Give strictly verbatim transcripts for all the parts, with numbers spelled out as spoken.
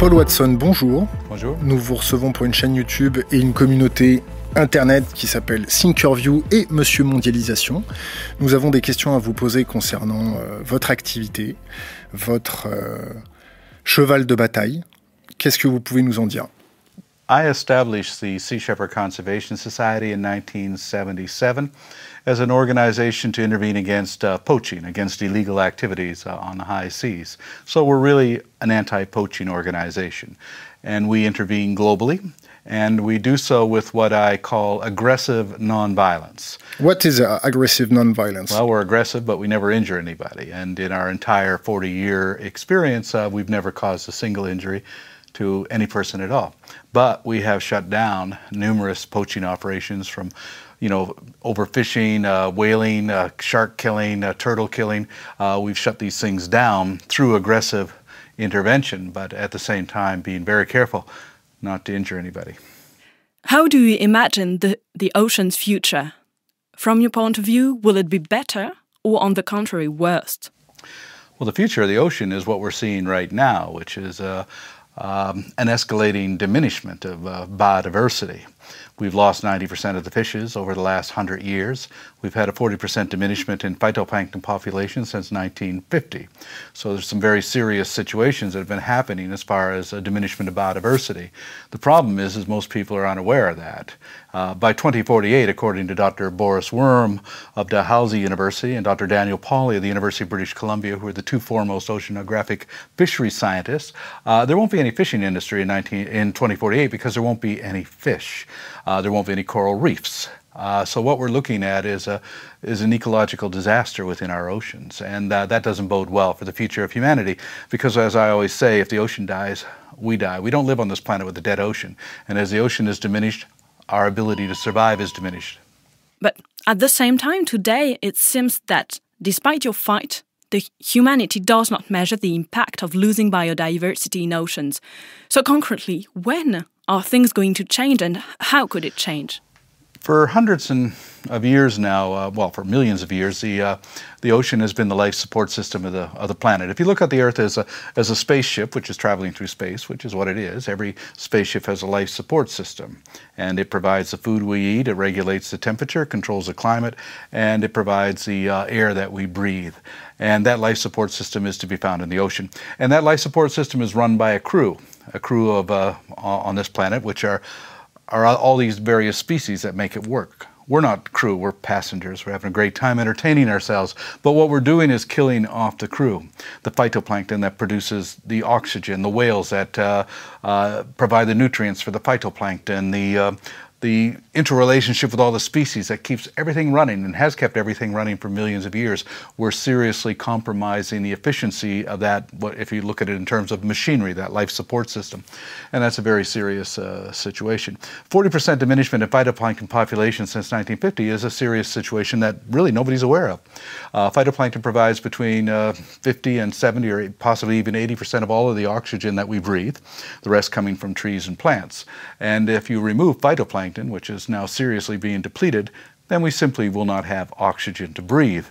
Paul Watson, bonjour. Bonjour. Nous vous recevons pour une chaîne YouTube et une communauté Internet qui s'appelle Thinkerview et Monsieur Mondialisation. Nous avons des questions à vous poser concernant euh, votre activité, votre euh, cheval de bataille. Qu'est-ce que vous pouvez nous en dire? I established the Sea Shepherd Conservation Society in nineteen seventy-seven as an organization to intervene against uh, poaching, against illegal activities uh, on the high seas. So we're really an anti-poaching organization. And we intervene globally, and we do so with what I call aggressive nonviolence. What is uh, aggressive nonviolence? Well, we're aggressive, but we never injure anybody. And in our entire forty-year experience, uh, we've never caused a single injury to any person at all. But we have shut down numerous poaching operations from, you know, overfishing, uh, whaling, uh, shark killing, uh, turtle killing. Uh, we've shut these things down through aggressive intervention, but at the same time being very careful not to injure anybody. How do you imagine the, the ocean's future? From your point of view, will it be better or, on the contrary, worse? Well, the future of the ocean is what we're seeing right now, which is uh, Um, an escalating diminishment of uh, biodiversity. We've lost ninety percent of the fishes over the last one hundred years. We've had a forty percent diminishment in phytoplankton population since nineteen fifty. So there's some very serious situations that have been happening as far as a diminishment of biodiversity. The problem is, is most people are unaware of that. Uh, by twenty forty-eight, according to Doctor Boris Worm of Dalhousie University and Doctor Daniel Pauly of the University of British Columbia, who are the two foremost oceanographic fishery scientists, uh, there won't be any fishing industry in, nineteen, in twenty forty-eight because there won't be any fish. Uh, there won't be any coral reefs. Uh, so what we're looking at is a is an ecological disaster within our oceans, and uh, that doesn't bode well for the future of humanity. Because as I always say, if the ocean dies, we die. We don't live on this planet with a dead ocean, and as the ocean is diminished, our ability to survive is diminished. But at the same time, today it seems that despite your fight, the humanity does not measure the impact of losing biodiversity in oceans. So concretely, when are things going to change, and how could it change? For hundreds of years now, uh, well, for millions of years, the uh, the ocean has been the life support system of the of the planet. If you look at the Earth as a as a spaceship, which is traveling through space, which is what it is, every spaceship has a life support system, and it provides the food we eat, it regulates the temperature, controls the climate, and it provides the uh, air that we breathe. And that life support system is to be found in the ocean. And that life support system is run by a crew, a crew of uh, on this planet, which are. are all these various species that make it work. We're not crew, we're passengers. We're having a great time entertaining ourselves. But what we're doing is killing off the crew. The phytoplankton that produces the oxygen, the whales that uh, uh, provide the nutrients for the phytoplankton, the uh, the interrelationship with all the species that keeps everything running and has kept everything running for millions of years. We're seriously compromising the efficiency of that, if you look at it in terms of machinery, that life support system. And that's a very serious uh, situation. forty percent diminishment in phytoplankton population since nineteen fifty is a serious situation that really nobody's aware of. Uh, phytoplankton provides between uh, fifty and seventy or possibly even eighty percent of all of the oxygen that we breathe, the rest coming from trees and plants. And if you remove phytoplankton, which is now seriously being depleted, then we simply will not have oxygen to breathe.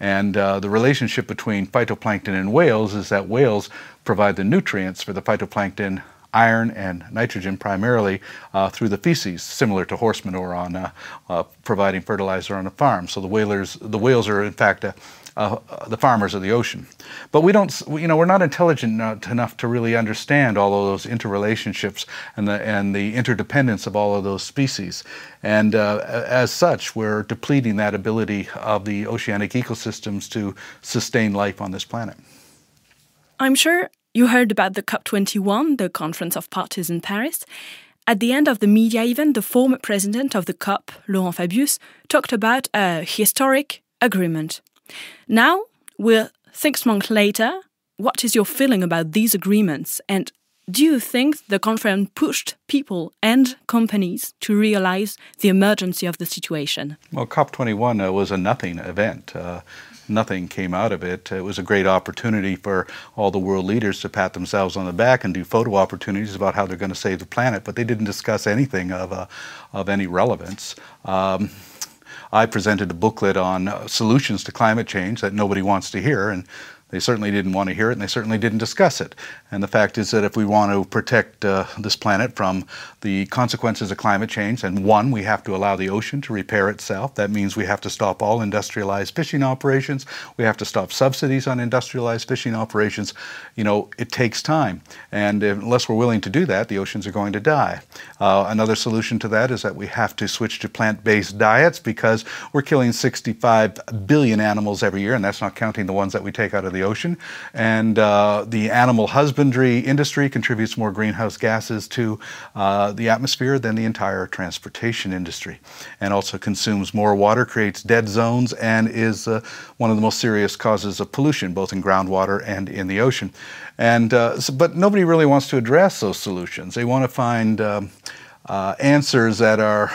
And uh, the relationship between phytoplankton and whales is that whales provide the nutrients for the phytoplankton, iron and nitrogen primarily, uh, through the feces, similar to horse manure on uh, uh, providing fertilizer on a farm. So the whalers, the whales are in fact a Uh, the farmers of the ocean. But we don't, you know, we're not intelligent enough to really understand all of those interrelationships and the and the interdependence of all of those species. And uh, as such, we're depleting that ability of the oceanic ecosystems to sustain life on this planet. I'm sure you heard about the C O P twenty-one, the Conference of Parties in Paris. At the end of the media event, the former president of the COP, Laurent Fabius, talked about a historic agreement. Now, we're six months later. What is your feeling about these agreements? And do you think the conference pushed people and companies to realize the emergency of the situation? Well, C O P twenty-one uh, was a nothing event. Uh, Nothing came out of it. It was a great opportunity for all the world leaders to pat themselves on the back and do photo opportunities about how they're going to save the planet, but they didn't discuss anything of, uh, of any relevance. Um, I presented a booklet on uh, solutions to climate change that nobody wants to hear, and They certainly didn't want to hear it, and they certainly didn't discuss it. And the fact is that if we want to protect uh, this planet from the consequences of climate change, then one, we have to allow the ocean to repair itself. That means we have to stop all industrialized fishing operations. We have to stop subsidies on industrialized fishing operations. You know, it takes time. And unless we're willing to do that, the oceans are going to die. Uh, another solution to that is that we have to switch to plant-based diets, because we're killing sixty-five billion animals every year, and that's not counting the ones that we take out of the the ocean. And uh, the animal husbandry industry contributes more greenhouse gases to uh, the atmosphere than the entire transportation industry, and also consumes more water, creates dead zones, and is uh, one of the most serious causes of pollution, both in groundwater and in the ocean. And uh, so, but nobody really wants to address those solutions. They want to find um, uh, answers that are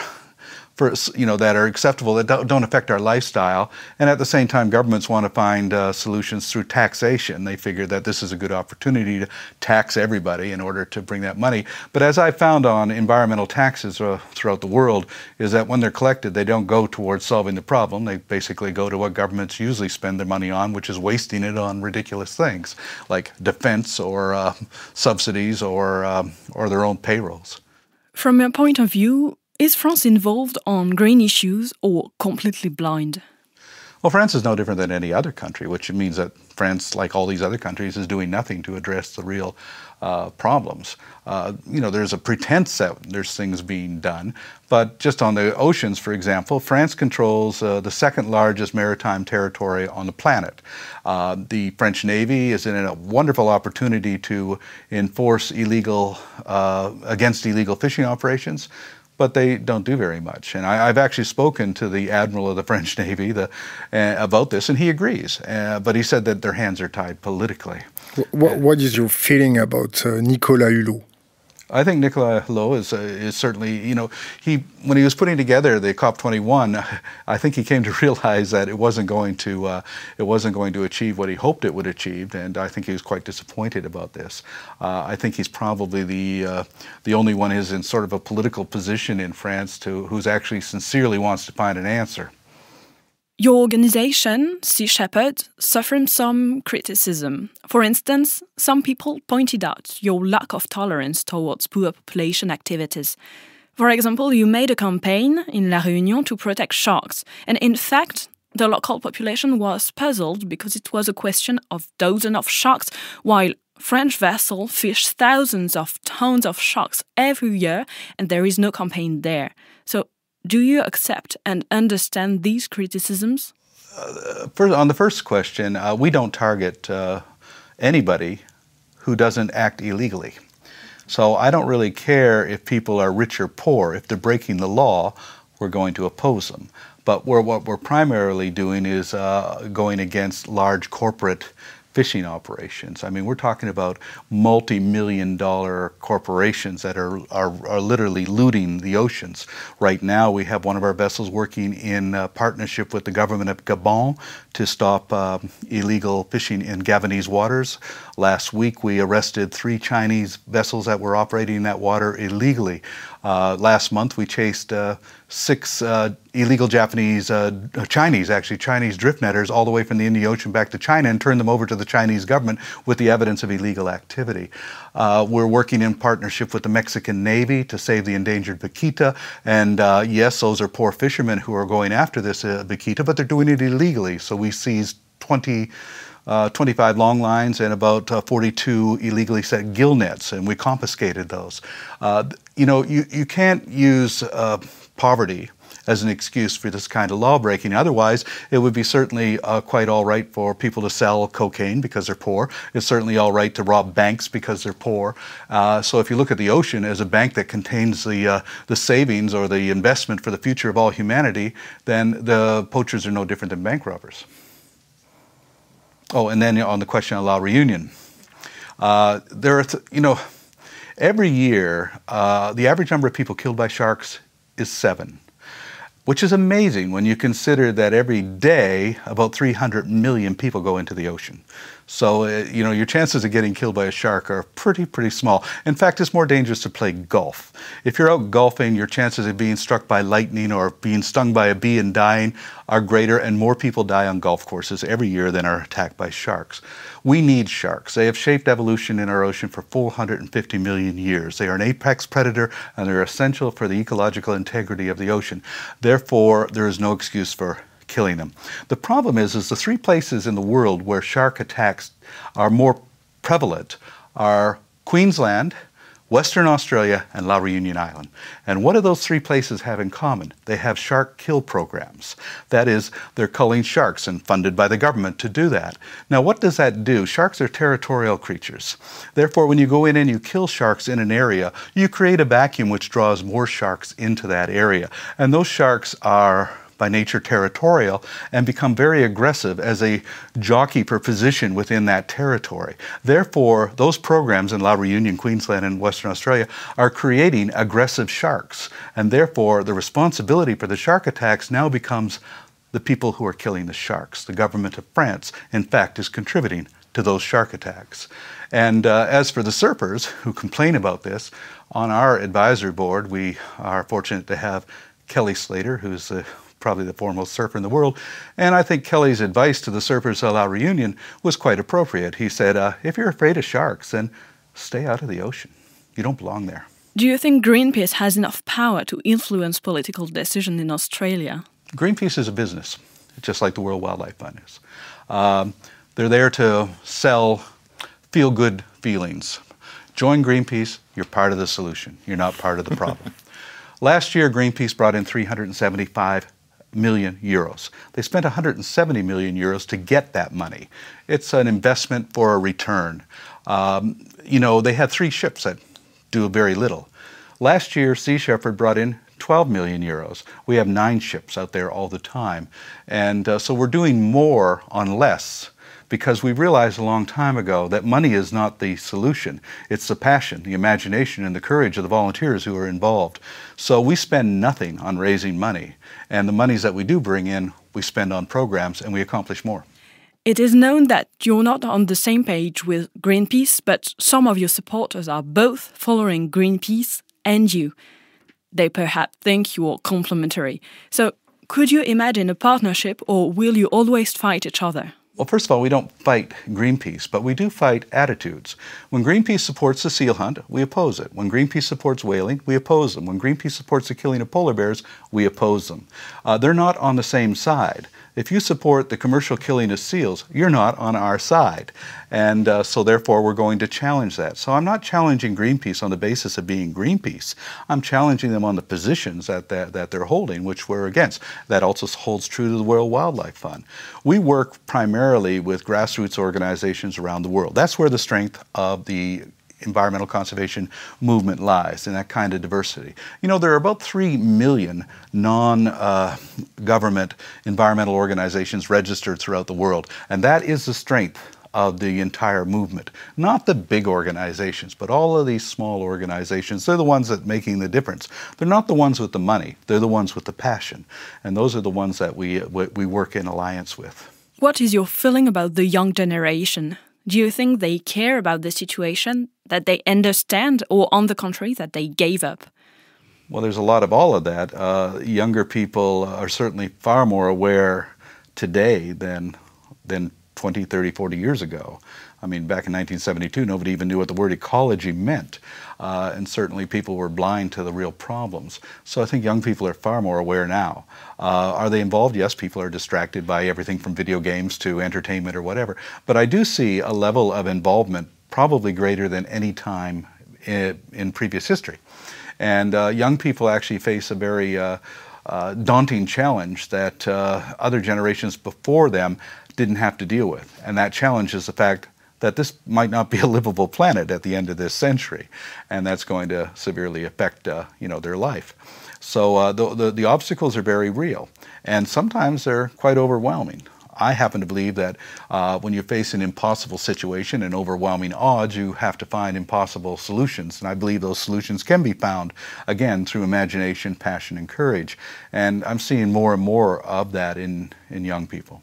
For, you know, that are acceptable, that don't affect our lifestyle. And at the same time, governments want to find uh, solutions through taxation. They figure that this is a good opportunity to tax everybody in order to bring that money. But as I found on environmental taxes uh, throughout the world, is that when they're collected, they don't go towards solving the problem. They basically go to what governments usually spend their money on, which is wasting it on ridiculous things like defense or uh, subsidies or, um, or their own payrolls. From your point of view, is France involved on green issues or completely blind? Well, France is no different than any other country, which means that France, like all these other countries, is doing nothing to address the real uh, problems. Uh, you know, there's a pretense that there's things being done, but just on the oceans, for example, France controls uh, the second largest maritime territory on the planet. Uh, the French Navy is in a wonderful opportunity to enforce illegal uh, against illegal fishing operations, but they don't do very much. And I, I've actually spoken to the Admiral of the French Navy the, uh, about this, and he agrees. Uh, but he said that their hands are tied politically. What, what is your feeling about uh, Nicolas Hulot? I think Nicolas Hulot is, uh, is certainly, you know, he when he was putting together the COP twenty-one, I think he came to realize that it wasn't going to uh, it wasn't going to achieve what he hoped it would achieve, and I think he was quite disappointed about this. Uh, I think he's probably the uh, the only one who's in sort of a political position in France to who's actually sincerely wants to find an answer. Your organization, Sea Shepherd, suffered some criticism. For instance, some people pointed out your lack of tolerance towards poor population activities. For example, you made a campaign in La Réunion to protect sharks, and in fact, the local population was puzzled because it was a question of dozens of sharks, while French vessels fish thousands of tons of sharks every year, and there is no campaign there. So, do you accept and understand these criticisms? Uh, first, on the first question, uh, we don't target uh, anybody who doesn't act illegally. So I don't really care if people are rich or poor. If they're breaking the law, we're going to oppose them. But we're, what we're primarily doing is uh, going against large corporate fishing operations. I mean, we're talking about multi-million dollar corporations that are, are are literally looting the oceans. Right now, we have one of our vessels working in uh, partnership with the government of Gabon to stop uh, illegal fishing in Gabonese waters. Last week, we arrested three Chinese vessels that were operating in that water illegally. Uh, last month, we chased uh, six uh, illegal Japanese, uh, Chinese actually, Chinese drift netters all the way from the Indian Ocean back to China and turned them over to the Chinese government with the evidence of illegal activity. Uh, we're working in partnership with the Mexican Navy to save the endangered vaquita. And uh, yes, those are poor fishermen who are going after this uh, vaquita, but they're doing it illegally. So we seized twenty, uh, twenty-five long lines and about uh, forty-two illegally set gill nets, and we confiscated those. Uh, you know, you, you can't use uh, poverty as an excuse for this kind of law breaking. Otherwise, it would be certainly uh, quite all right for people to sell cocaine because they're poor. It's certainly all right to rob banks because they're poor. Uh, so if you look at the ocean as a bank that contains the uh, the savings or the investment for the future of all humanity, then the poachers are no different than bank robbers. Oh, and then on the question of La Réunion, uh, there are th- you know, every year uh, the average number of people killed by sharks is seven. Which is amazing when you consider that every day about three hundred million people go into the ocean. So, uh, you know, your chances of getting killed by a shark are pretty, pretty small. In fact, it's more dangerous to play golf. If you're out golfing, your chances of being struck by lightning or being stung by a bee and dying are greater, and more people die on golf courses every year than are attacked by sharks. We need sharks. They have shaped evolution in our ocean for four hundred fifty million years. They are an apex predator, and they're essential for the ecological integrity of the ocean. Therefore, there is no excuse for killing them. The problem is, is the three places in the world where shark attacks are more prevalent are Queensland, Western Australia, and La Reunion Island. And what do those three places have in common? They have shark kill programs. That is, they're culling sharks and funded by the government to do that. Now, what does that do? Sharks are territorial creatures. Therefore, when you go in and you kill sharks in an area, you create a vacuum which draws more sharks into that area. And those sharks are by nature territorial and become very aggressive as a jockey for position within that territory. Therefore, those programs in La Reunion, Queensland, and Western Australia are creating aggressive sharks, and therefore the responsibility for the shark attacks now becomes the people who are killing the sharks. The government of France, in fact, is contributing to those shark attacks. And uh, as for the surfers who complain about this, on our advisory board, we are fortunate to have Kelly Slater, who's the probably the foremost surfer in the world. And I think Kelly's advice to the surfers at La Reunion was quite appropriate. He said, uh, if you're afraid of sharks, then stay out of the ocean. You don't belong there. Do you think Greenpeace has enough power to influence political decisions in Australia? Greenpeace is a business, just like the World Wildlife Fund is. Um, they're there to sell feel-good feelings. Join Greenpeace, you're part of the solution. You're not part of the problem. Last year, Greenpeace brought in three hundred seventy-five million euros. They spent one hundred seventy million euros to get that money. It's an investment for a return. Um, you know, they had three ships that do very little. Last year, Sea Shepherd brought in twelve million euros. We have nine ships out there all the time. And uh, so we're doing more on less, because we realized a long time ago that money is not the solution. It's the passion, the imagination, and the courage of the volunteers who are involved. So we spend nothing on raising money, and the monies that we do bring in, we spend on programs, and we accomplish more. It is known that you're not on the same page with Greenpeace, but some of your supporters are both following Greenpeace and you. They perhaps think you're complementary. So could you imagine a partnership, or will you always fight each other? Well, first of all, we don't fight Greenpeace, but we do fight attitudes. When Greenpeace supports the seal hunt, we oppose it. When Greenpeace supports whaling, we oppose them. When Greenpeace supports the killing of polar bears, we oppose them. Uh, they're not on the same side. If you support the commercial killing of seals, you're not on our side. And uh, so therefore, we're going to challenge that. So I'm not challenging Greenpeace on the basis of being Greenpeace. I'm challenging them on the positions that, that, that they're holding, which we're against. That also holds true to the World Wildlife Fund. We work primarily with grassroots organizations around the world. That's where the strength of the environmental conservation movement lies, in that kind of diversity. You know, there are about three million non-government uh, environmental organizations registered throughout the world, and that is the strength of the entire movement. Not the big organizations, but all of these small organizations. They're the ones that are making the difference. They're not the ones with the money. They're the ones with the passion, and those are the ones that we we work in alliance with. What is your feeling about the young generation? Do you think they care about the situation, that they understand, or on the contrary, that they gave up? Well, there's a lot of all of that. Uh, younger people are certainly far more aware today than, than twenty, thirty, forty years ago. I mean, back in nineteen seventy-two, nobody even knew what the word ecology meant. Uh, and certainly people were blind to the real problems. So I think young people are far more aware now. Uh, are they involved? Yes, people are distracted by everything from video games to entertainment or whatever. But I do see a level of involvement probably greater than any time in, in previous history. And uh, young people actually face a very uh, uh, daunting challenge that uh, other generations before them didn't have to deal with. And that challenge is the fact that this might not be a livable planet at the end of this century, and that's going to severely affect uh, you know, their life. So uh, the, the, the obstacles are very real, and sometimes they're quite overwhelming. I happen to believe that uh, when you face an impossible situation and overwhelming odds, you have to find impossible solutions, and I believe those solutions can be found, again, through imagination, passion, and courage. And I'm seeing more and more of that in, in young people.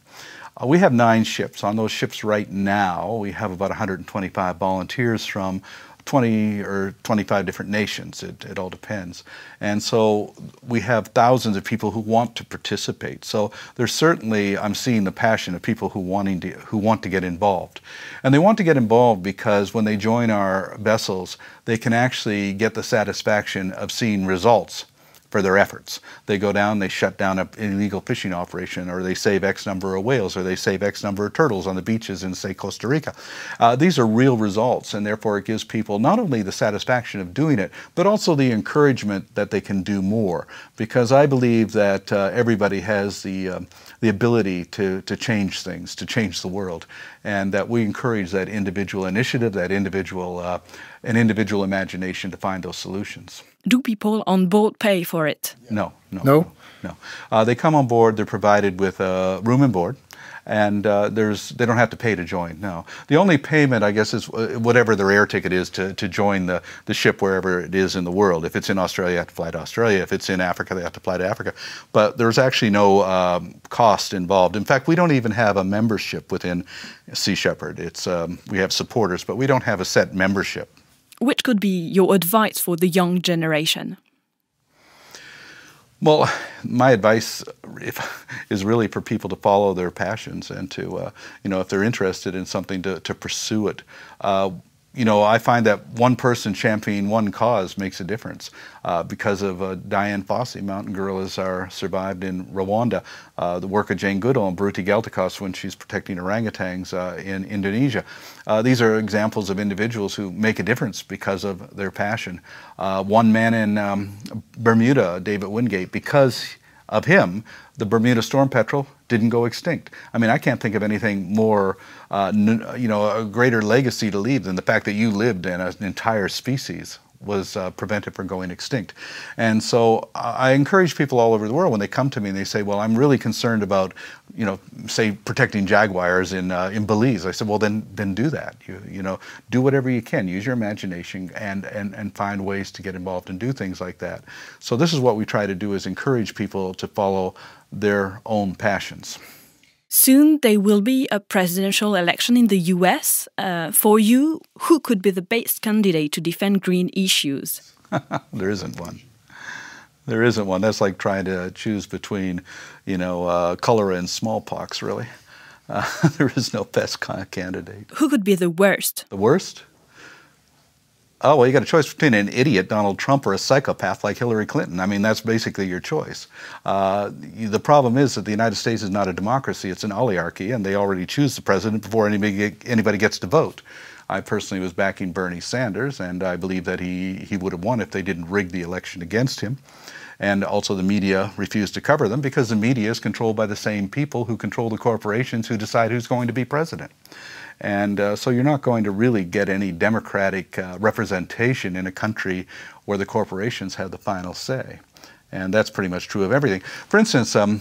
Uh, we have nine ships. On those ships right now, we have about one hundred twenty-five volunteers from twenty or twenty-five different nations. It, it all depends. And so we have thousands of people who want to participate. So there's certainly, I'm seeing the passion of people who, wanting to, who want to get involved. And they want to get involved because when they join our vessels, they can actually get the satisfaction of seeing results for their efforts. They go down, they shut down an illegal fishing operation, or they save X number of whales, or they save X number of turtles on the beaches in, say, Costa Rica. Uh, these are real results, and therefore it gives people not only the satisfaction of doing it, but also the encouragement that they can do more. Because I believe that uh, everybody has the, um, the ability to, to change things, to change the world, and that we encourage that individual initiative, that individual, uh, an individual imagination to find those solutions. Do people on board pay for it? No, no, no. no. Uh, they come on board. They're provided with uh, room and board, and uh, there's they don't have to pay to join. No, the only payment, I guess, is whatever their air ticket is to to join the the ship wherever it is in the world. If it's in Australia, they have to fly to Australia. If it's in Africa, they have to fly to Africa. But there's actually no um, cost involved. In fact, we don't even have a membership within Sea Shepherd. It's um, we have supporters, but we don't have a set membership. Which could be your advice for the young generation? Well, my advice is really for people to follow their passions and to, uh, you know, if they're interested in something, to, to pursue it. Uh, you know, I find that one person championing one cause makes a difference. Uh, because of uh, Diane Fossey, mountain gorillas are survived in Rwanda. Uh, the work of Jane Goodall and Baruti Galtikos when she's protecting orangutans uh, in Indonesia. Uh, these are examples of individuals who make a difference because of their passion. Uh, one man in um, Bermuda, David Wingate, because of him, the Bermuda storm petrel didn't go extinct. I mean, I can't think of anything more, uh, n you know, a greater legacy to leave than the fact that you lived in an entire species was uh, prevented from going extinct. And so I encourage people all over the world when they come to me and they say, well, I'm really concerned about, you know, say protecting jaguars in, uh, in Belize. I said, well, then then do that. You, you know, do whatever you can. Use your imagination and, and, and find ways to get involved and do things like that. So this is what we try to do, is encourage people to follow their own passions. Soon there will be a presidential election in the U S. Uh, for you, who could be the best candidate to defend green issues? There isn't one. There isn't one. That's like trying to choose between, you know, uh, cholera and smallpox, really. Uh, there is no best candidate. Who could be the worst? The worst? Oh, well, you got a choice between an idiot, Donald Trump, or a psychopath like Hillary Clinton. I mean, that's basically your choice. Uh, the problem is that the United States is not a democracy. It's an oligarchy, and they already choose the president before anybody, anybody gets to vote. I personally was backing Bernie Sanders, and I believe that he, he would have won if they didn't rig the election against him. And also the media refused to cover them because the media is controlled by the same people who control the corporations who decide who's going to be president. And uh, so you're not going to really get any democratic uh, representation in a country where the corporations have the final say. And that's pretty much true of everything. For instance, um,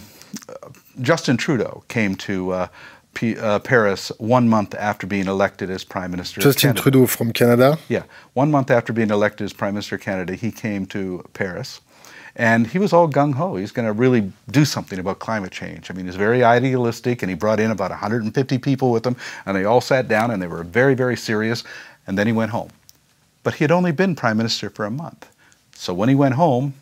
Justin Trudeau came to uh, P uh, Paris one month after being elected as Prime Minister Justin of Canada. Justin Trudeau from Canada? Yeah. One month after being elected as Prime Minister of Canada, he came to Paris. And he was all gung-ho. He's going to really do something about climate change. I mean, he's very idealistic, and he brought in about one hundred fifty people with him, and they all sat down, and they were very, very serious, and then he went home. But he had only been prime minister for a month. So when he went home,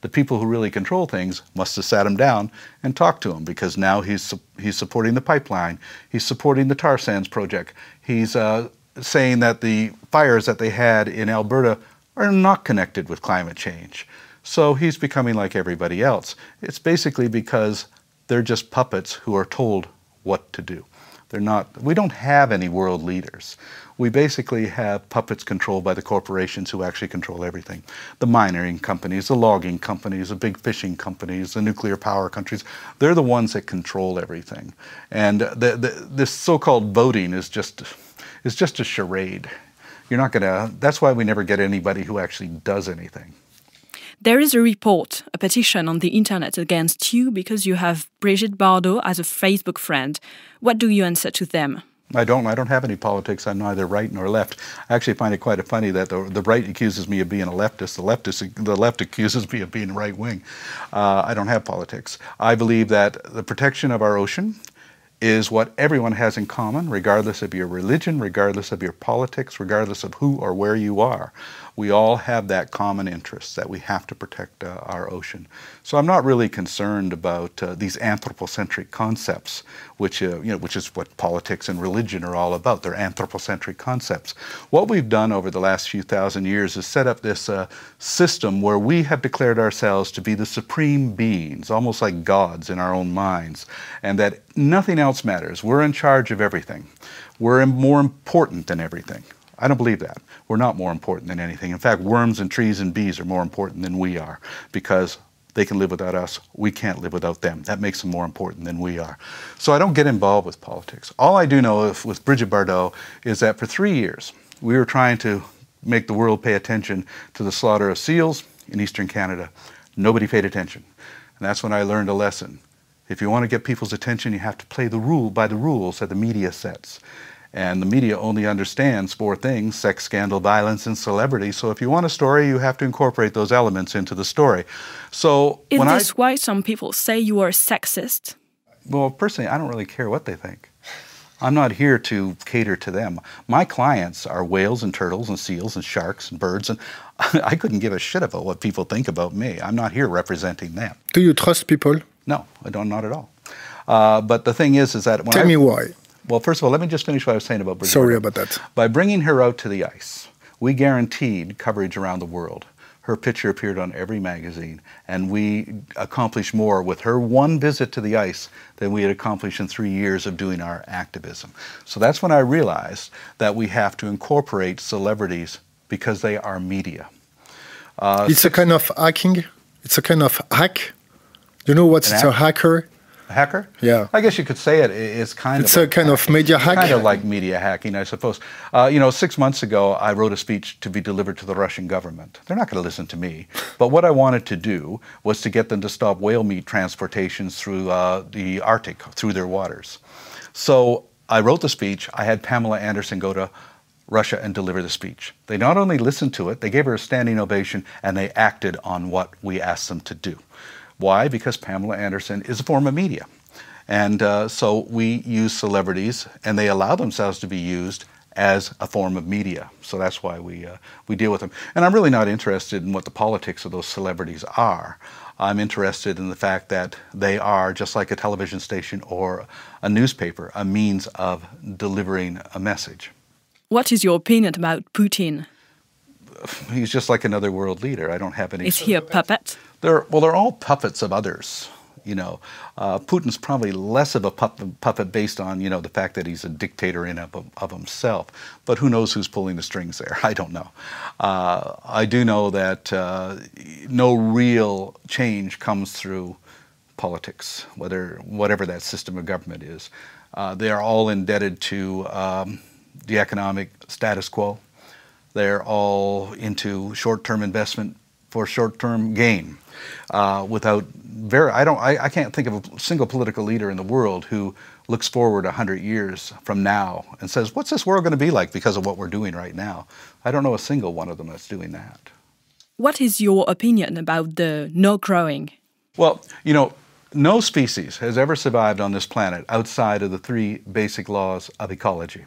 the people who really control things must have sat him down and talked to him, because now he's, he's supporting the pipeline. He's supporting the tar sands project. He's uh, saying that the fires that they had in Alberta are not connected with climate change. So he's becoming like everybody else. It's basically because they're just puppets who are told what to do. They're not, we don't have any world leaders. We basically have puppets controlled by the corporations who actually control everything. The mining companies, the logging companies, the big fishing companies, the nuclear power countries, they're the ones that control everything. And the, the, this so-called voting is just, is just a charade. You're not gonna, that's why we never get anybody who actually does anything. There is a report, a petition on the internet against you because you have Brigitte Bardot as a Facebook friend. What do you answer to them? I don't. I don't have any politics. I'm neither right nor left. I actually find it quite funny that the, the right accuses me of being a leftist. The leftist, the left accuses me of being right wing. Uh, I don't have politics. I believe that the protection of our ocean is what everyone has in common, regardless of your religion, regardless of your politics, regardless of who or where you are. We all have that common interest that we have to protect uh, our ocean. So I'm not really concerned about uh, these anthropocentric concepts, which, uh, you know, which is what politics and religion are all about. They're anthropocentric concepts. What we've done over the last few thousand years is set up this uh, system where we have declared ourselves to be the supreme beings, almost like gods in our own minds, and that nothing else matters. We're in charge of everything. We're more important than everything. I don't believe that. We're not more important than anything. In fact, worms and trees and bees are more important than we are, because they can live without us. We can't live without them. That makes them more important than we are. So I don't get involved with politics. All I do know if, with Brigitte Bardot is that for three years, we were trying to make the world pay attention to the slaughter of seals in eastern Canada. Nobody paid attention. And that's when I learned a lesson. If you want to get people's attention, you have to play the rule by the rules that the media sets. And the media only understands four things: sex, scandal, violence, and celebrity. So if you want a story, you have to incorporate those elements into the story. So is when this I, why some people say you are sexist? Well, personally, I don't really care what they think. I'm not here to cater to them. My clients are whales and turtles and seals and sharks and birds, and I couldn't give a shit about what people think about me. I'm not here representing them. Do you trust people? No, I don't, not at all. Uh, but the thing is, is that when Tell I, me why. Well, first of all, let me just finish what I was saying about Brigitte. Sorry about that. By bringing her out to the ice, we guaranteed coverage around the world. Her picture appeared on every magazine, and we accomplished more with her one visit to the ice than we had accomplished in three years of doing our activism. So that's when I realized that we have to incorporate celebrities because they are media. Uh, it's so a kind of hacking. It's a kind of hack. You know what's a hacker? A hacker? Yeah. I guess you could say it is kind it's of... It's a kind hacking. of media hacking. Kind of like media hacking, I suppose. Uh, you know, six months ago, I wrote a speech to be delivered to the Russian government. They're not going to listen to me. But what I wanted to do was to get them to stop whale meat transportations through uh, the Arctic, through their waters. So I wrote the speech. I had Pamela Anderson go to Russia and deliver the speech. They not only listened to it, they gave her a standing ovation, and they acted on what we asked them to do. Why? Because Pamela Anderson is a form of media. And uh, so we use celebrities, and they allow themselves to be used as a form of media. So that's why we, uh, we deal with them. And I'm really not interested in what the politics of those celebrities are. I'm interested in the fact that they are, just like a television station or a newspaper, a means of delivering a message. What is your opinion about Putin? He's just like another world leader. I don't have any... Is he a puppet? They're, well, they're all puppets of others, you know. Uh, Putin's probably less of a pup- puppet based on, you know, the fact that he's a dictator in of, of himself. But who knows who's pulling the strings there? I don't know. Uh, I do know that uh, no real change comes through politics, whether whatever that system of government is. Uh, they are all indebted to um, the economic status quo. They're all into short-term investment for short-term gain. Uh, without very, I don't, I, I can't think of a single political leader in the world who looks forward one hundred years from now and says, what's this world going to be like because of what we're doing right now? I don't know a single one of them that's doing that. What is your opinion about the no growing? Well, you know, no species has ever survived on this planet outside of the three basic laws of ecology.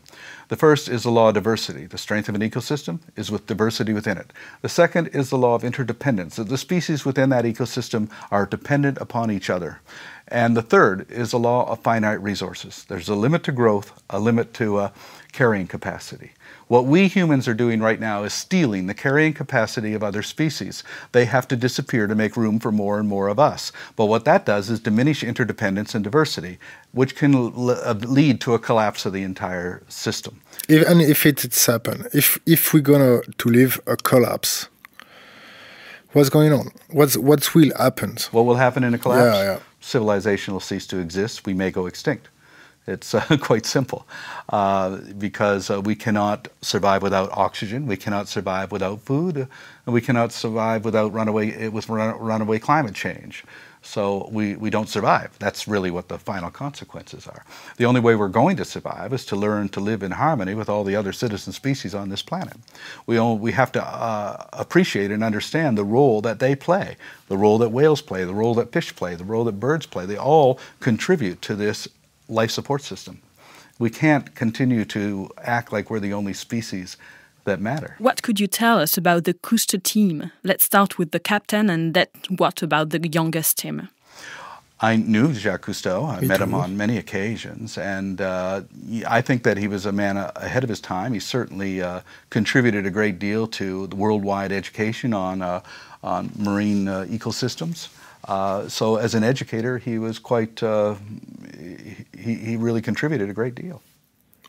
The first is the law of diversity. The strength of an ecosystem is with diversity within it. The second is the law of interdependence, that the species within that ecosystem are dependent upon each other. And the third is the law of finite resources. There's a limit to growth, a limit to uh, carrying capacity. What we humans are doing right now is stealing the carrying capacity of other species. They have to disappear to make room for more and more of us. But what that does is diminish interdependence and diversity, which can l- lead to a collapse of the entire system. Even if it, it's happened, if if we're going to live a collapse, what's going on? What's what will happen? What will happen in a collapse? Yeah, yeah. Civilization will cease to exist. We may go extinct. It's uh, quite simple uh, because uh, we cannot survive without oxygen, we cannot survive without food, and we cannot survive without runaway with run, runaway climate change. So we, we don't survive. That's really what the final consequences are. The only way we're going to survive is to learn to live in harmony with all the other citizen species on this planet. We, all, we have to uh, appreciate and understand the role that they play, the role that whales play, the role that fish play, the role that birds play. They all contribute to this life support system. We can't continue to act like we're the only species that matter. What could you tell us about the Cousteau team? Let's start with the captain, and that, what about the youngest team? I knew Jacques Cousteau. I Me met too. him on many occasions, and uh, I think that he was a man ahead of his time. He certainly uh, contributed a great deal to the worldwide education on, uh, on marine uh, ecosystems. Uh, so as an educator, he was quite, uh, he, he really contributed a great deal.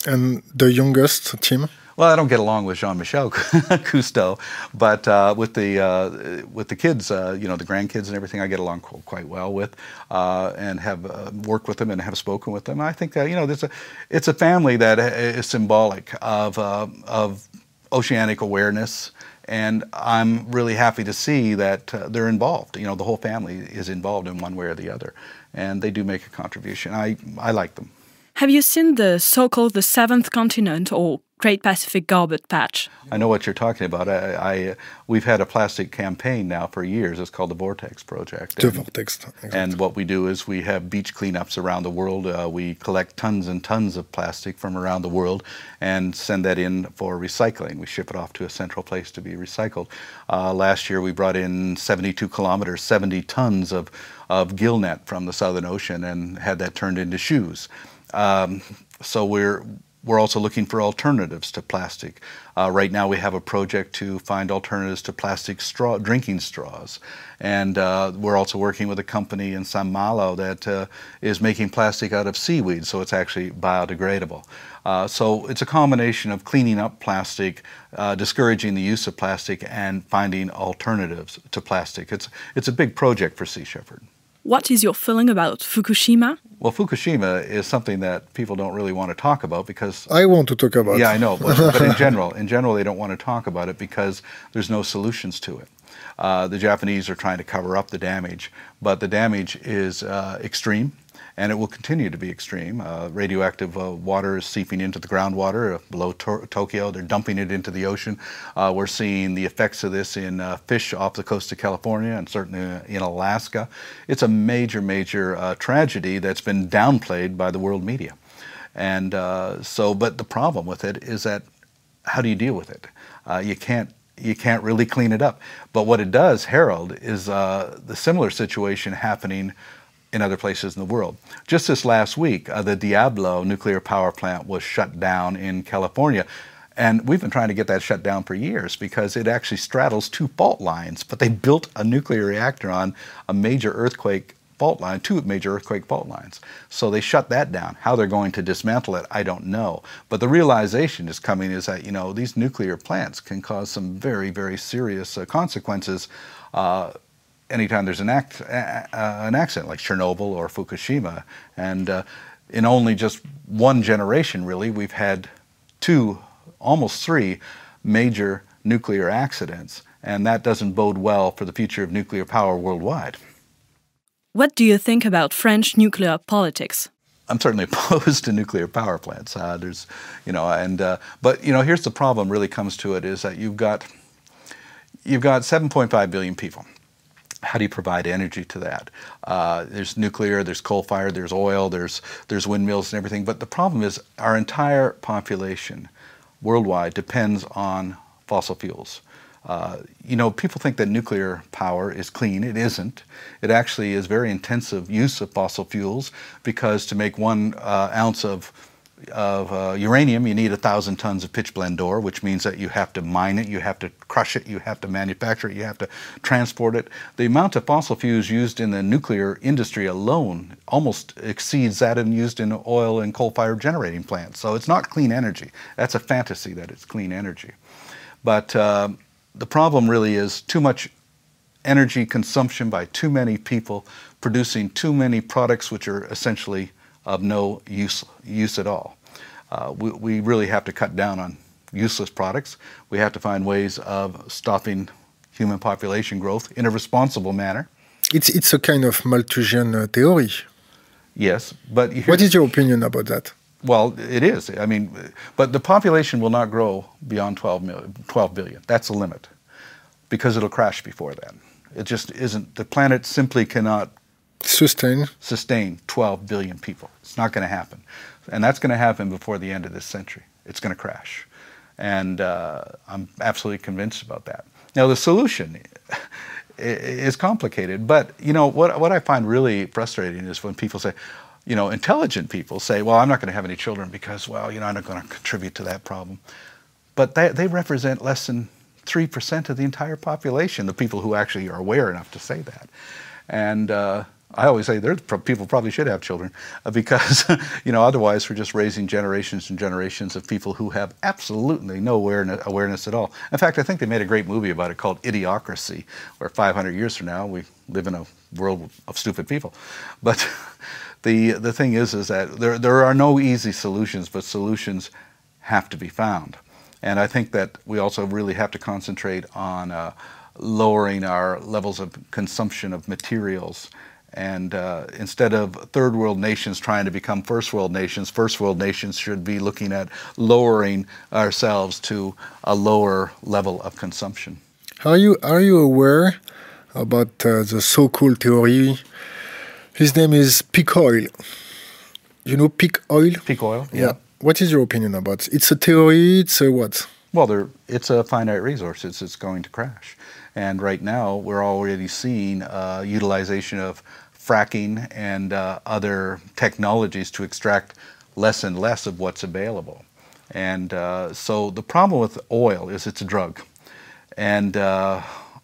And the youngest team? Well, I don't get along with Jean-Michel Cousteau, but uh, with the uh, with the kids, uh, you know, the grandkids and everything, I get along quite well with, uh, and have uh, worked with them and have spoken with them. I think that, you know, there's a, it's a family that is symbolic of uh, of oceanic awareness, and I'm really happy to see that uh, they're involved. You know, the whole family is involved in one way or the other, and they do make a contribution. I I like them. Have you seen the so-called the seventh continent or Great Pacific Garbage Patch? I know what you're talking about. I, I we've had a plastic campaign now for years. It's called the Vortex Project. The and, Vortex. Exactly. And what we do is we have beach cleanups around the world. Uh, we collect tons and tons of plastic from around the world and send that in for recycling. We ship it off to a central place to be recycled. Uh, last year we brought in seventy-two kilometers, seventy tons of of gill net from the Southern Ocean and had that turned into shoes. Um, so we're we're also looking for alternatives to plastic. Uh, right now, we have a project to find alternatives to plastic straw drinking straws, and uh, we're also working with a company in San Malo that uh, is making plastic out of seaweed, so it's actually biodegradable. Uh, so it's a combination of cleaning up plastic, uh, discouraging the use of plastic, and finding alternatives to plastic. It's it's a big project for Sea Shepherd. What is your feeling about Fukushima? Well, Fukushima is something that people don't really want to talk about because... I want to talk about it. Yeah, I know. But, but in general, in general, they don't want to talk about it because there's no solutions to it. Uh, the Japanese are trying to cover up the damage, but the damage is uh, extreme. And it will continue to be extreme. Uh, radioactive uh, water is seeping into the groundwater uh, below to Tokyo. They're dumping it into the ocean. Uh, we're seeing the effects of this in uh, fish off the coast of California and certainly in Alaska. It's a major, major uh, tragedy that's been downplayed by the world media. And uh, so, but the problem with it is that how do you deal with it? Uh, you can't You can't really clean it up. But what it does herald is uh, the similar situation happening in other places in the world. Just this last week, uh, the Diablo nuclear power plant was shut down in California. And we've been trying to get that shut down for years because it actually straddles two fault lines. But they built a nuclear reactor on a major earthquake fault line, two major earthquake fault lines. So they shut that down. How they're going to dismantle it, I don't know. But the realization is coming is that, you know, these nuclear plants can cause some very, very serious uh, consequences uh, anytime there's an act, uh, an accident like Chernobyl or Fukushima. And uh, in only just one generation, really, we've had two, almost three, major nuclear accidents. And that doesn't bode well for the future of nuclear power worldwide. What do you think about French nuclear politics? I'm certainly opposed to nuclear power plants. Uh, there's, you know, and uh, but, you know, here's the problem really comes to it is that you've got, you've got seven point five billion people. How do you provide energy to that? Uh, there's nuclear, there's coal fire, there's oil, there's there's windmills and everything. But the problem is our entire population worldwide depends on fossil fuels. Uh, you know, people think that nuclear power is clean. It isn't. It actually is very intensive use of fossil fuels because to make one uh, ounce of of uh, uranium, you need a thousand tons of pitch blende ore, which means that you have to mine it, you have to crush it, you have to manufacture it, you have to transport it. The amount of fossil fuels used in the nuclear industry alone almost exceeds that in used in oil and coal-fired generating plants. So it's not clean energy. That's a fantasy that it's clean energy. But uh, the problem really is too much energy consumption by too many people producing too many products which are essentially of no use use at all. Uh, we, we really have to cut down on useless products. We have to find ways of stopping human population growth in a responsible manner. It's it's a kind of Malthusian uh, theory. Yes, but... What is your opinion about that? Well, it is. I mean, but the population will not grow beyond twelve million, twelve billion. That's the limit because it'll crash before then. It just isn't. The planet simply cannot Sustain. Sustain twelve billion people. It's not going to happen. And that's going to happen before the end of this century. It's going to crash. And uh, I'm absolutely convinced about that. Now, the solution is complicated. But, you know, what, what I find really frustrating is when people say, you know, intelligent people say, well, I'm not going to have any children because, well, you know, I'm not going to contribute to that problem. But they, they represent less than three percent of the entire population, the people who actually are aware enough to say that. And uh, I always say there people probably should have children because, you know, otherwise we're just raising generations and generations of people who have absolutely no awareness, awareness at all. In fact, I think they made a great movie about it called Idiocracy, where five hundred years from now we live in a world of stupid people. But the the thing is, is that there there are no easy solutions, but solutions have to be found. And I think that we also really have to concentrate on uh, lowering our levels of consumption of materials. And uh, instead of third world nations trying to become first world nations, first world nations should be looking at lowering ourselves to a lower level of consumption. Are you, are you aware about uh, the so-called theory? His name is peak oil. You know peak oil? Peak oil, yeah. yeah. What is your opinion about it? It's a theory, it's a what? Well, there, it's a finite resource. It's, it's going to crash. And right now, we're already seeing uh, utilization of fracking and uh, other technologies to extract less and less of what's available. And uh, so the problem with oil is it's a drug. And uh,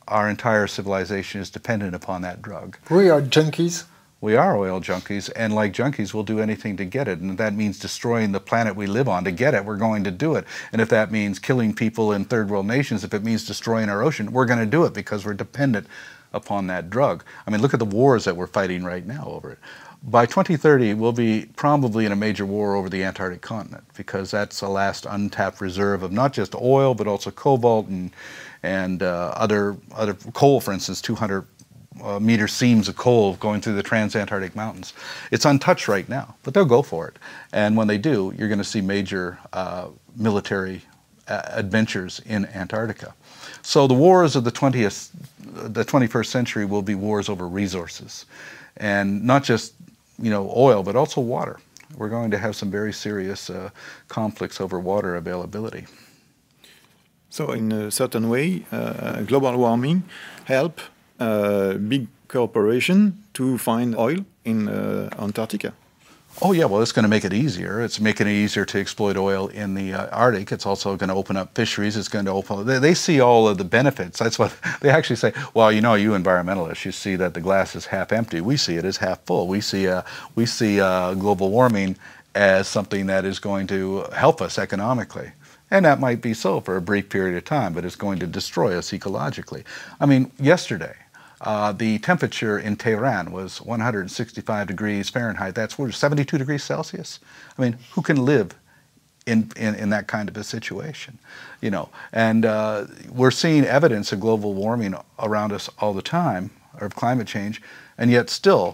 our entire civilization is dependent upon that drug. We are junkies. We are oil junkies, and like junkies, we'll do anything to get it. And if that means destroying the planet we live on to get it, we're going to do it. And if that means killing people in third world nations, if it means destroying our ocean, we're going to do it because we're dependent upon that drug. I mean, look at the wars that we're fighting right now over it. By twenty thirty, we'll be probably in a major war over the Antarctic continent because that's the last untapped reserve of not just oil, but also cobalt and, and uh, other, other coal, for instance, two hundred Uh, meter seams of coal going through the trans-Antarctic mountains. It's untouched right now, but they'll go for it. And when they do, you're going to see major uh, military uh, adventures in Antarctica. So the wars of the twentieth, the twenty-first century will be wars over resources, and not just you know oil, but also water. We're going to have some very serious uh, conflicts over water availability. So in a certain way, uh, global warming help. Uh, big corporation to find oil in uh, Antarctica. Oh yeah, well it's going to make it easier. It's making it easier to exploit oil in the uh, Arctic. It's also going to open up fisheries. It's going to open. They, they see all of the benefits. That's what they actually say. Well, you know, you environmentalists, you see that the glass is half empty. We see it as half full. We see uh, we see uh, global warming as something that is going to help us economically. And that might be so for a brief period of time, but it's going to destroy us ecologically. I mean, yesterday, Uh, the temperature in Tehran was one hundred sixty-five degrees Fahrenheit. That's what, seventy-two degrees Celsius. I mean, who can live in in, in that kind of a situation? You know, and uh, we're seeing evidence of global warming around us all the time, or of climate change, and yet still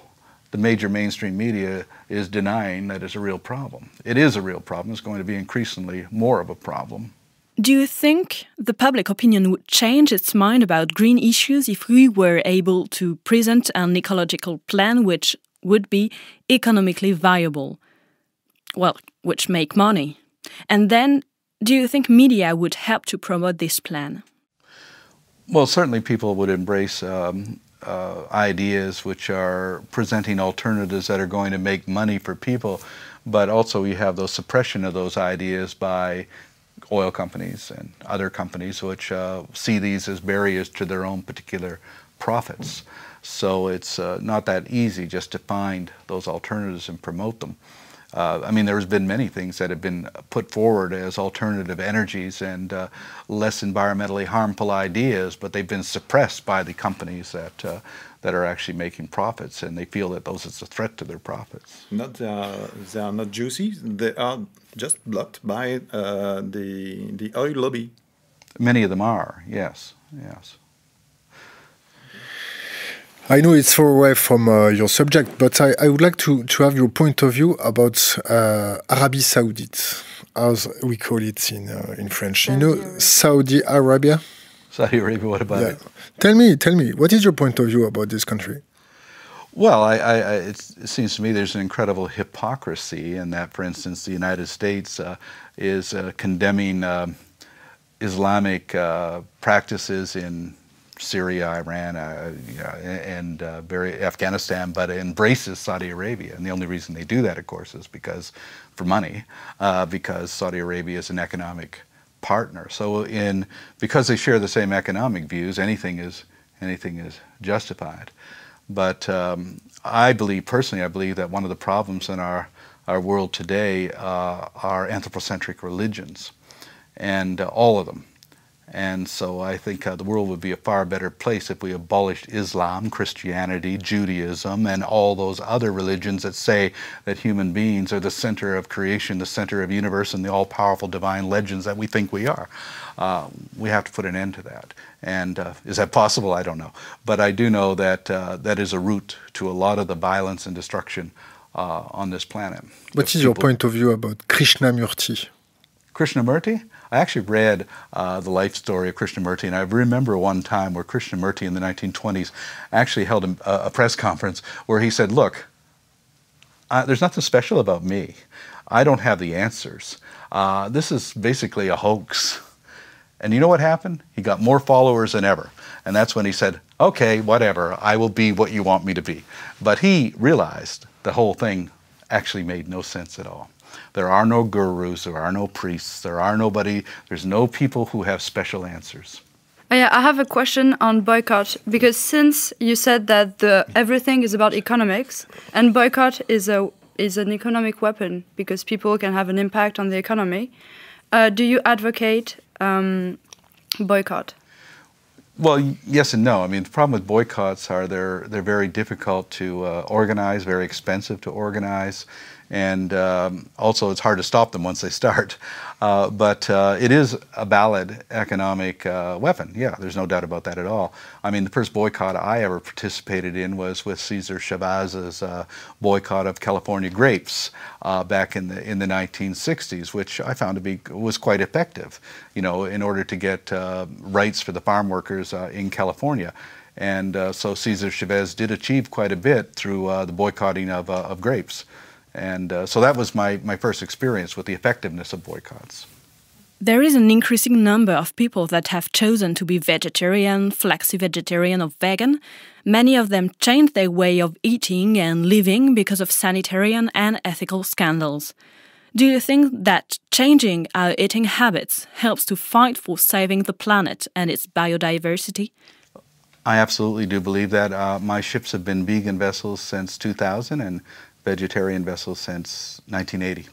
the major mainstream media is denying that it's a real problem. It is a real problem. It's going to be increasingly more of a problem. Do you think the public opinion would change its mind about green issues if we were able to present an ecological plan which would be economically viable? Well, which make money. And then, do you think media would help to promote this plan? Well, certainly people would embrace um, uh, ideas which are presenting alternatives that are going to make money for people, but also you have the suppression of those ideas by oil companies and other companies which uh, see these as barriers to their own particular profits. So it's uh, not that easy just to find those alternatives and promote them. Uh, I mean, there's been many things that have been put forward as alternative energies and uh, less environmentally harmful ideas, but they've been suppressed by the companies that uh, that are actually making profits, and they feel that those is a threat to their profits. Not uh, they are not juicy. They are just blocked by uh, the the oil lobby. Many of them are. Yes. Yes. I know it's far away from uh, your subject, but I, I would like to, to have your point of view about uh, Arabia Saudite, as we call it in uh, in French. Saudi you know, Arabia. Saudi Arabia. Saudi Arabia. What about yeah. it? Tell me, tell me, what is your point of view about this country? Well, I, I, it's, it seems to me there's an incredible hypocrisy in that, for instance, the United States uh, is uh, condemning uh, Islamic uh, practices in Syria, Iran, uh, you know, and uh, very Afghanistan, but embraces Saudi Arabia. And the only reason they do that, of course, is because for money, uh, because Saudi Arabia is an economic partner. So in because they share the same economic views, anything is anything is justified. But um, I believe personally, I believe that one of the problems in our our world today uh, are anthropocentric religions, and uh, all of them. And so I think uh, the world would be a far better place if we abolished Islam, Christianity, Judaism, and all those other religions that say that human beings are the center of creation, the center of universe, and the all-powerful divine legends that we think we are. Uh, we have to put an end to that. And uh, is that possible? I don't know. But I do know that uh, that is a route to a lot of the violence and destruction uh, on this planet. What is your point of view about Krishnamurti? Krishnamurti? I actually read uh, the life story of Krishnamurti, and I remember one time where Krishnamurti in the nineteen twenties actually held a, a press conference where he said, look, uh, there's nothing special about me. I don't have the answers. Uh, this is basically a hoax. And you know what happened? He got more followers than ever. And that's when he said, okay, whatever, I will be what you want me to be. But he realized the whole thing actually made no sense at all. There are no gurus, there are no priests, there are nobody, there's no people who have special answers. I have a question on boycott, because since you said that the, everything is about economics, and boycott is, a, is an economic weapon, because people can have an impact on the economy, uh, do you advocate um, boycott? Well, yes and no. I mean, the problem with boycotts are they're, they're very difficult to uh, organize, very expensive to organize, and um, also it's hard to stop them once they start. Uh, but uh, it is a valid economic uh, weapon. Yeah, there's no doubt about that at all. I mean, the first boycott I ever participated in was with Cesar Chavez's uh, boycott of California grapes uh, back in the in the nineteen sixties, which I found to be was quite effective. You know, in order to get uh, rights for the farm workers uh, in California. And uh, so Cesar Chavez did achieve quite a bit through uh, the boycotting of, uh, of grapes. And uh, so that was my, my first experience with the effectiveness of boycotts. There is an increasing number of people that have chosen to be vegetarian, flexi-vegetarian or vegan. Many of them changed their way of eating and living because of sanitary and ethical scandals. Do you think that changing our eating habits helps to fight for saving the planet and its biodiversity? I absolutely do believe that. Uh, my ships have been vegan vessels since two thousand and vegetarian vessels since nineteen eighty,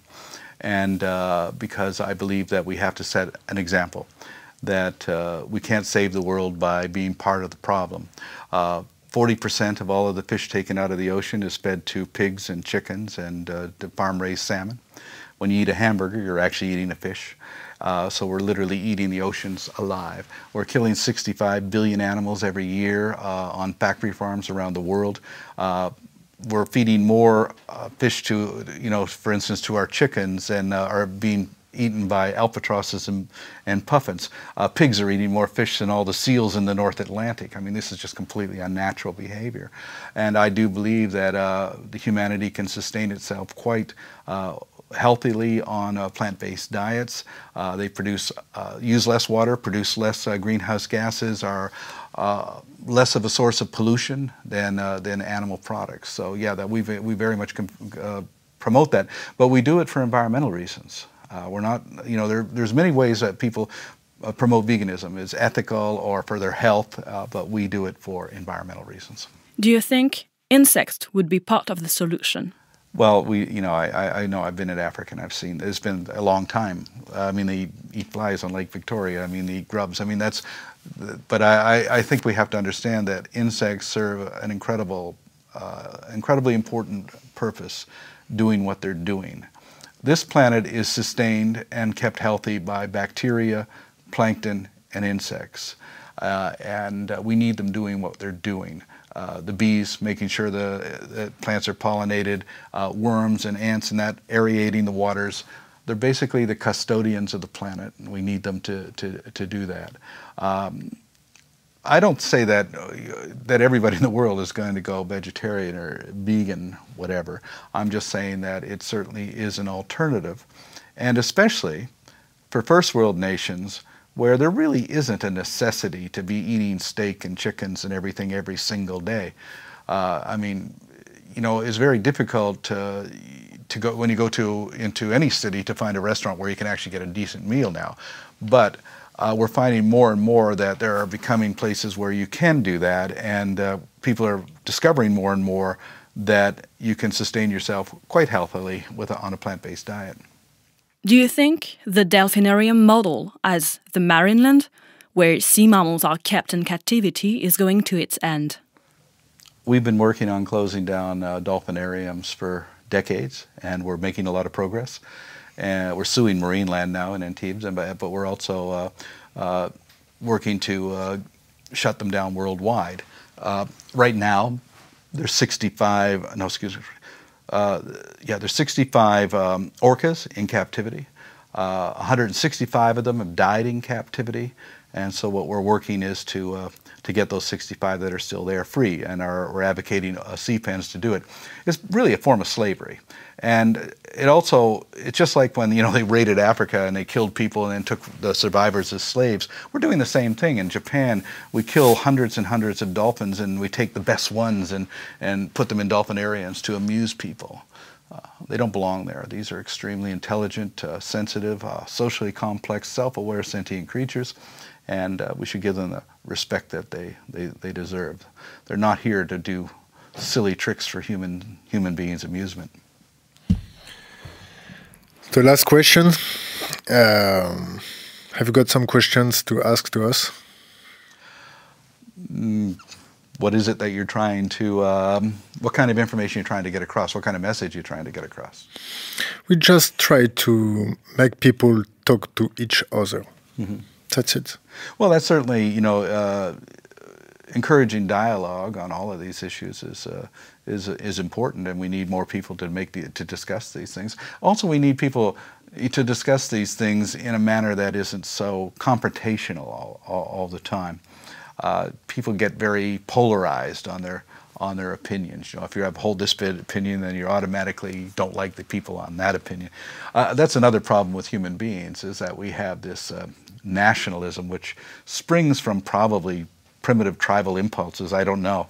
and uh, because I believe that we have to set an example, that uh, we can't save the world by being part of the problem. Uh, forty percent of all of the fish taken out of the ocean is fed to pigs and chickens and uh, farm-raised salmon. When you eat a hamburger, you're actually eating a fish. Uh, so we're literally eating the oceans alive. We're killing sixty-five billion animals every year uh, on factory farms around the world. Uh, we're feeding more uh, fish to, you know, for instance, to our chickens and uh, are being eaten by albatrosses and, and puffins. Uh, pigs are eating more fish than all the seals in the North Atlantic. I mean, this is just completely unnatural behavior. And I do believe that uh, the humanity can sustain itself quite uh, healthily on uh, plant-based diets. Uh, they produce, uh, use less water, produce less uh, greenhouse gases, are uh, less of a source of pollution than uh, than animal products. So yeah, that we we very much com- uh, promote that, but we do it for environmental reasons. Uh, we're not, you know, there there's many ways that people uh, promote veganism. It's ethical or for their health, uh, but we do it for environmental reasons. Do you think insects would be part of the solution? Well, we, you know, I, I know I've been in Africa and I've seen, it's been a long time. I mean, they eat flies on Lake Victoria. I mean, they eat grubs. I mean, that's, but I, I think we have to understand that insects serve an incredible, uh, incredibly important purpose doing what they're doing. This planet is sustained and kept healthy by bacteria, plankton, and insects. Uh, and uh, we need them doing what they're doing. Uh, the bees, making sure the, the plants are pollinated, uh, worms and ants and that, aerating the waters. They're basically the custodians of the planet, and we need them to, to, to do that. Um, I don't say that that everybody in the world is going to go vegetarian or vegan, whatever. I'm just saying that it certainly is an alternative, and especially for first world nations where there really isn't a necessity to be eating steak and chickens and everything every single day. Uh, I mean, you know, it's very difficult to to go when you go to into any city to find a restaurant where you can actually get a decent meal now, but. Uh, we're finding more and more that there are becoming places where you can do that, and uh, people are discovering more and more that you can sustain yourself quite healthily with a, on a plant-based diet. Do you think the delphinarium model as the Marineland, where sea mammals are kept in captivity, is going to its end? We've been working on closing down uh, dolphinariums for decades, and we're making a lot of progress. And we're suing Marineland now in Antibes, and but we're also uh, uh, working to uh, shut them down worldwide. Uh, right now, there's sixty-five. No, excuse me. Uh, yeah, there's sixty-five um, orcas in captivity. Uh, one hundred sixty-five of them have died in captivity, and so what we're working is to uh, to get those sixty-five that are still there free, and are, we're advocating uh, sea pens to do it. It's really a form of slavery. And it also, it's just like when, you know, they raided Africa and they killed people and then took the survivors as slaves. We're doing the same thing in Japan. We kill hundreds and hundreds of dolphins and we take the best ones and, and put them in dolphinariums to amuse people. Uh, they don't belong there. These are extremely intelligent, uh, sensitive, uh, socially complex, self-aware sentient creatures, and uh, we should give them the respect that they, they, they deserve. They're not here to do silly tricks for human human beings' amusement. The last question. Um, have you got some questions to ask to us? Mm, what is it that you're trying to, um, what kind of information you're trying to get across? What kind of message you're trying to get across? We just try to make people talk to each other. Mm-hmm. That's it. Well, that's certainly, you know, uh, encouraging dialogue on all of these issues is uh, is is important, and we need more people to make the, to discuss these things. Also, we need people to discuss these things in a manner that isn't so confrontational all, all, all the time. Uh, people get very polarized on their on their opinions. You know, if you have hold this opinion, then you automatically don't like the people on that opinion. Uh, that's another problem with human beings, is that we have this uh, nationalism, which springs from probably primitive tribal impulses. I don't know.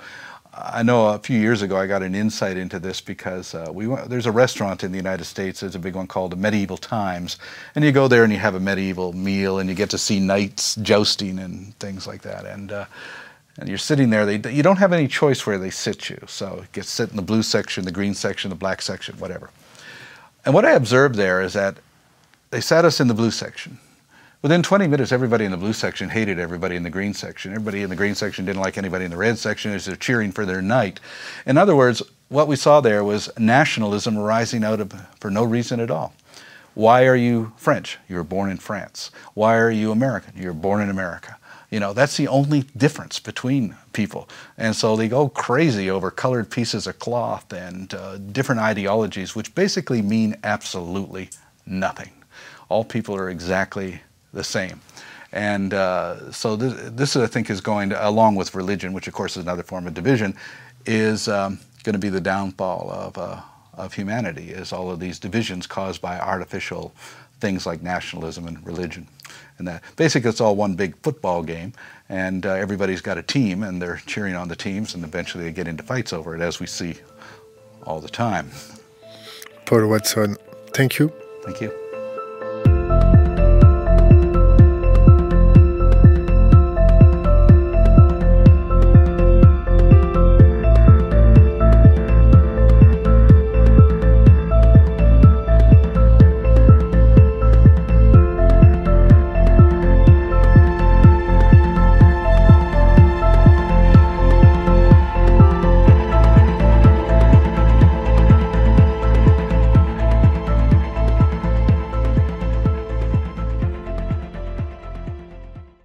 I know a few years ago I got an insight into this because uh, we went, there's a restaurant in the United States, there's a big one called the Medieval Times, and you go there and you have a medieval meal and you get to see knights jousting and things like that. And uh, and you're sitting there, they, you don't have any choice where they sit you. So you get to sit in the blue section, the green section, the black section, whatever. And what I observed there is that they sat us in the blue section. Within twenty minutes, everybody in the blue section hated everybody in the green section. Everybody in the green section didn't like anybody in the red section as they're cheering for their knight. In other words, what we saw there was nationalism arising out of, for no reason at all. Why are you French? You were born in France. Why are you American? You were born in America. You know, that's the only difference between people. And so they go crazy over colored pieces of cloth and uh, different ideologies, which basically mean absolutely nothing. All people are exactly the same. And uh, so this, this, I think, is going to, along with religion, which of course is another form of division, is um, going to be the downfall of, uh, of humanity, is all of these divisions caused by artificial things like nationalism and religion. And that basically it's all one big football game, and uh, everybody's got a team and they're cheering on the teams, and eventually they get into fights over it, as we see all the time. Paul Watson, thank you. Thank you.